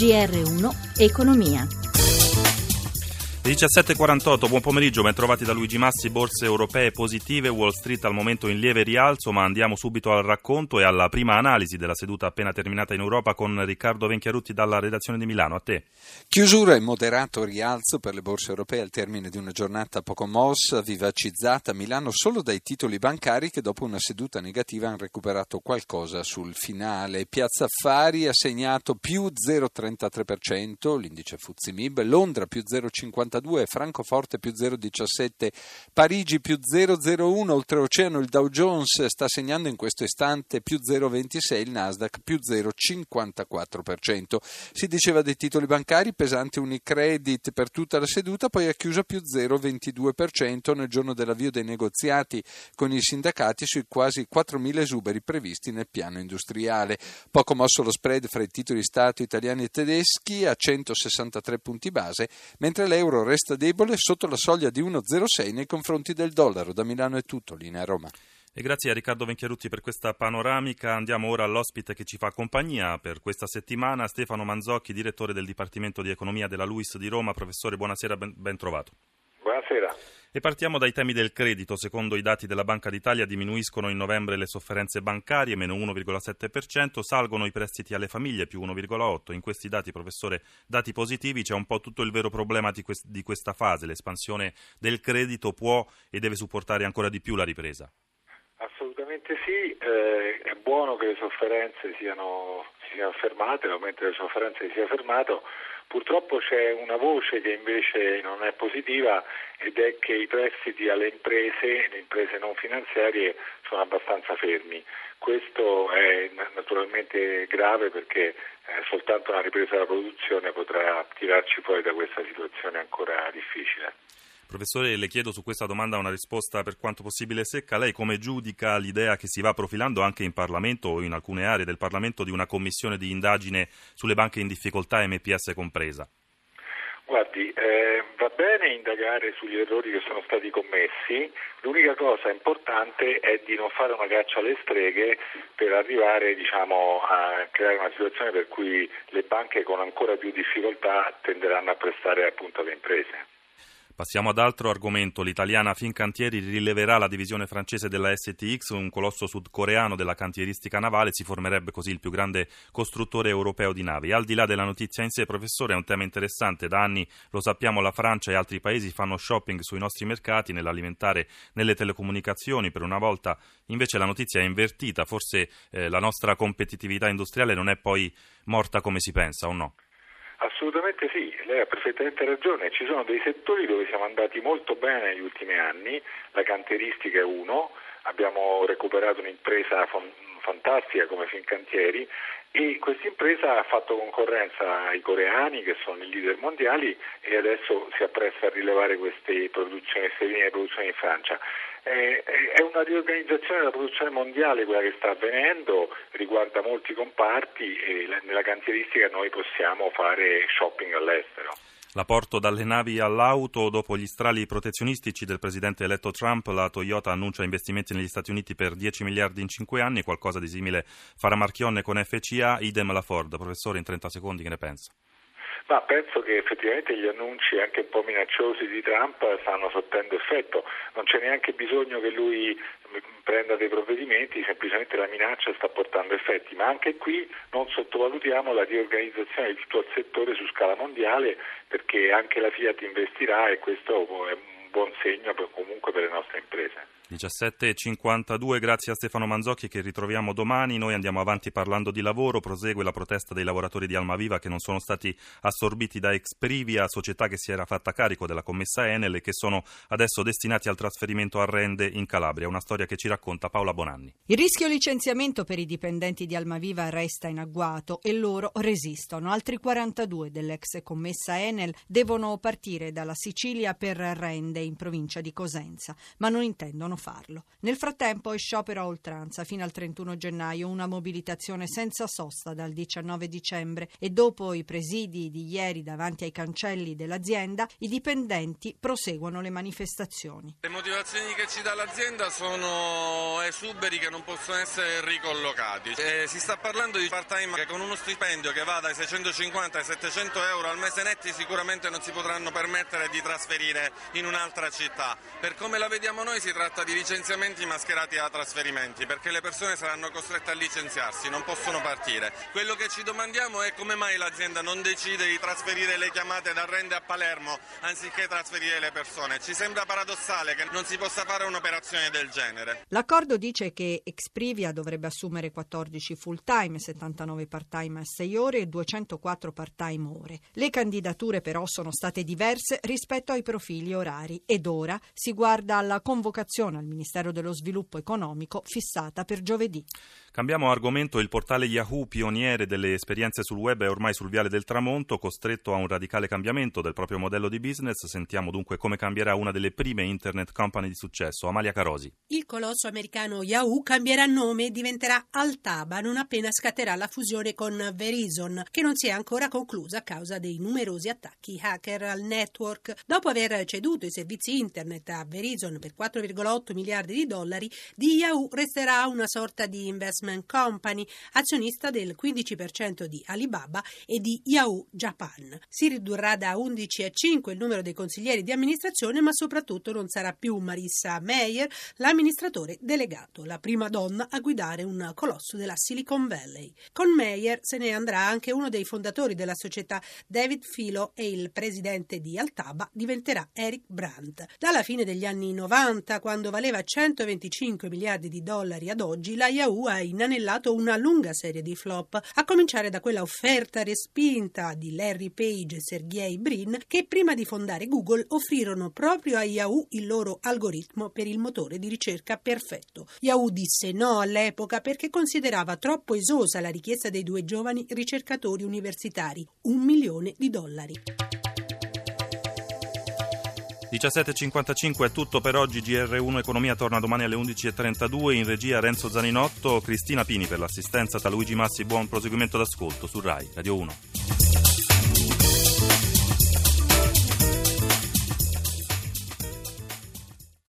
GR1 Economia. 17.48, buon pomeriggio, ben trovati da Luigi Massi. Borse europee positive, Wall Street al momento in lieve rialzo, ma andiamo subito al racconto e alla prima analisi della seduta appena terminata in Europa con Riccardo Venchiarutti dalla redazione di Milano. A te. Chiusura e moderato rialzo per le borse europee al termine di una giornata poco mossa, vivacizzata a Milano solo dai titoli bancari che dopo una seduta negativa hanno recuperato qualcosa sul finale. Piazza Affari ha segnato più 0,33%, l'indice FTSE MIB, Londra più 0,52%, Francoforte più 0,17, Parigi più 0,01, oltreoceano il Dow Jones sta segnando in questo istante più 0,26, il Nasdaq più 0,54%. Si diceva dei titoli bancari, pesante Unicredit per tutta la seduta, poi ha chiuso più 0,22% nel giorno dell'avvio dei negoziati con i sindacati sui quasi 4.000 esuberi previsti nel piano industriale. Poco mosso lo spread fra i titoli Stato italiani e tedeschi a 163 punti base, mentre l'euro resta debole sotto la soglia di 1,06 nei confronti del dollaro. Da Milano è tutto, linea Roma. E grazie a Riccardo Venchiarutti per questa panoramica. Andiamo ora all'ospite che ci fa compagnia per questa settimana, Stefano Manzocchi, direttore del Dipartimento di Economia della Luiss di Roma. Professore, buonasera, ben trovato. Buonasera. E partiamo dai temi del credito. Secondo i dati della Banca d'Italia diminuiscono in novembre le sofferenze bancarie, meno 1,7%, salgono i prestiti alle famiglie, più 1,8%. In questi dati, professore, dati positivi, c'è un po' tutto il vero problema di questa fase. L'espansione del credito può e deve supportare ancora di più la ripresa. Assolutamente sì, è buono che le sofferenze si siano fermate, l'aumento delle sofferenze si sia fermato. Purtroppo c'è una voce che invece non è positiva ed è che i prestiti alle imprese, le imprese non finanziarie, sono abbastanza fermi. Questo è naturalmente grave perché soltanto una ripresa della produzione potrà tirarci fuori da questa situazione ancora difficile. Professore, le chiedo su questa domanda una risposta per quanto possibile secca. Lei come giudica l'idea che si va profilando anche in Parlamento o in alcune aree del Parlamento di una commissione di indagine sulle banche in difficoltà, MPS compresa? Guardi, va bene indagare sugli errori che sono stati commessi, l'unica cosa importante è di non fare una caccia alle streghe per arrivare, a creare una situazione per cui le banche con ancora più difficoltà tenderanno a prestare appunto alle imprese. Passiamo ad altro argomento. L'italiana Fincantieri rileverà la divisione francese della STX, un colosso sudcoreano della cantieristica navale. Si formerebbe così il più grande costruttore europeo di navi. Al di là della notizia in sé, professore, è un tema interessante. Da anni, lo sappiamo, la Francia e altri paesi fanno shopping sui nostri mercati, nell'alimentare, nelle telecomunicazioni. Per una volta, invece, la notizia è invertita. Forse la nostra competitività industriale non è poi morta come si pensa, o no? Assolutamente sì, lei ha perfettamente ragione, ci sono dei settori dove siamo andati molto bene negli ultimi anni, la cantieristica è uno, abbiamo recuperato un'impresa fantastica come Fincantieri e questa impresa ha fatto concorrenza ai coreani che sono i leader mondiali e adesso si appresta a rilevare queste linee di produzione in Francia. È una riorganizzazione della produzione mondiale quella che sta avvenendo, riguarda molti comparti e nella cantieristica noi possiamo fare shopping all'estero. L'apporto dalle navi all'auto, dopo gli strali protezionistici del presidente eletto Trump, la Toyota annuncia investimenti negli Stati Uniti per 10 miliardi in 5 anni, qualcosa di simile farà Marchionne con FCA, idem la Ford. Professore, in 30 secondi che ne pensa? Ma penso che effettivamente gli annunci anche un po' minacciosi di Trump stanno sortendo effetto, non c'è neanche bisogno che lui prenda dei provvedimenti, semplicemente la minaccia sta portando effetti, ma anche qui non sottovalutiamo la riorganizzazione di tutto il settore su scala mondiale perché anche la Fiat investirà e questo è un buon segno comunque per le nostre imprese. 17.52, grazie a Stefano Manzocchi che ritroviamo domani. Noi andiamo avanti parlando di lavoro, prosegue la protesta dei lavoratori di Almaviva che non sono stati assorbiti da Exprivia, società che si era fatta carico della commessa Enel e che sono adesso destinati al trasferimento a Rende in Calabria, una storia che ci racconta Paola Bonanni. Il rischio licenziamento per i dipendenti di Almaviva resta in agguato e loro resistono. Altri 42 dell'ex commessa Enel devono partire dalla Sicilia per Rende in provincia di Cosenza, ma non intendono farlo. Nel frattempo è sciopero a oltranza fino al 31 gennaio, una mobilitazione senza sosta dal 19 dicembre e dopo i presidi di ieri davanti ai cancelli dell'azienda, i dipendenti proseguono le manifestazioni. Le motivazioni che ci dà l'azienda sono esuberi che non possono essere ricollocati. Si sta parlando di part-time che con uno stipendio che va dai 650 ai 700 euro al mese netti sicuramente non si potranno permettere di trasferire in un'altra città. Per come la vediamo noi si tratta di licenziamenti mascherati da trasferimenti, perché le persone saranno costrette a licenziarsi, non possono partire. Quello che ci domandiamo è come mai l'azienda non decide di trasferire le chiamate da Rende a Palermo anziché trasferire le persone. Ci sembra paradossale che non si possa fare un'operazione del genere. L'accordo dice che Exprivia dovrebbe assumere 14 full time, 79 part time a 6 ore e 204 part time ore. Le candidature però sono state diverse rispetto ai profili orari ed ora si guarda alla convocazione al Ministero dello Sviluppo Economico fissata per giovedì. Cambiamo argomento. Il portale Yahoo, pioniere delle esperienze sul web, è ormai sul viale del tramonto, costretto a un radicale cambiamento del proprio modello di business. Sentiamo dunque come cambierà una delle prime internet company di successo, Amalia Carosi. Il colosso americano Yahoo cambierà nome e diventerà Altaba non appena scatterà la fusione con Verizon, che non si è ancora conclusa a causa dei numerosi attacchi hacker al network. Dopo aver ceduto i servizi internet a Verizon per $4,8 miliardi, di Yahoo resterà una sorta di investment company, azionista del 15% di Alibaba e di Yahoo Japan. Si ridurrà da 11 a 5 il numero dei consiglieri di amministrazione, ma soprattutto non sarà più Marissa Mayer l'amministratore delegato, la prima donna a guidare un colosso della Silicon Valley. Con Mayer se ne andrà anche uno dei fondatori della società, David Filo, e il presidente di Altaba diventerà Eric Brandt. Dalla fine degli anni 90, quando valeva $125 miliardi ad oggi, la Yahoo ha inanellato una lunga serie di flop, a cominciare da quella offerta respinta di Larry Page e Sergey Brin, che prima di fondare Google offrirono proprio a Yahoo il loro algoritmo per il motore di ricerca perfetto. Yahoo disse no all'epoca perché considerava troppo esosa la richiesta dei due giovani ricercatori universitari, $1 milione. 17.55 è tutto per oggi. GR1 Economia torna domani alle 11.32. In regia Renzo Zaninotto, Cristina Pini per l'assistenza da Luigi Massi. Buon proseguimento d'ascolto su Rai Radio 1.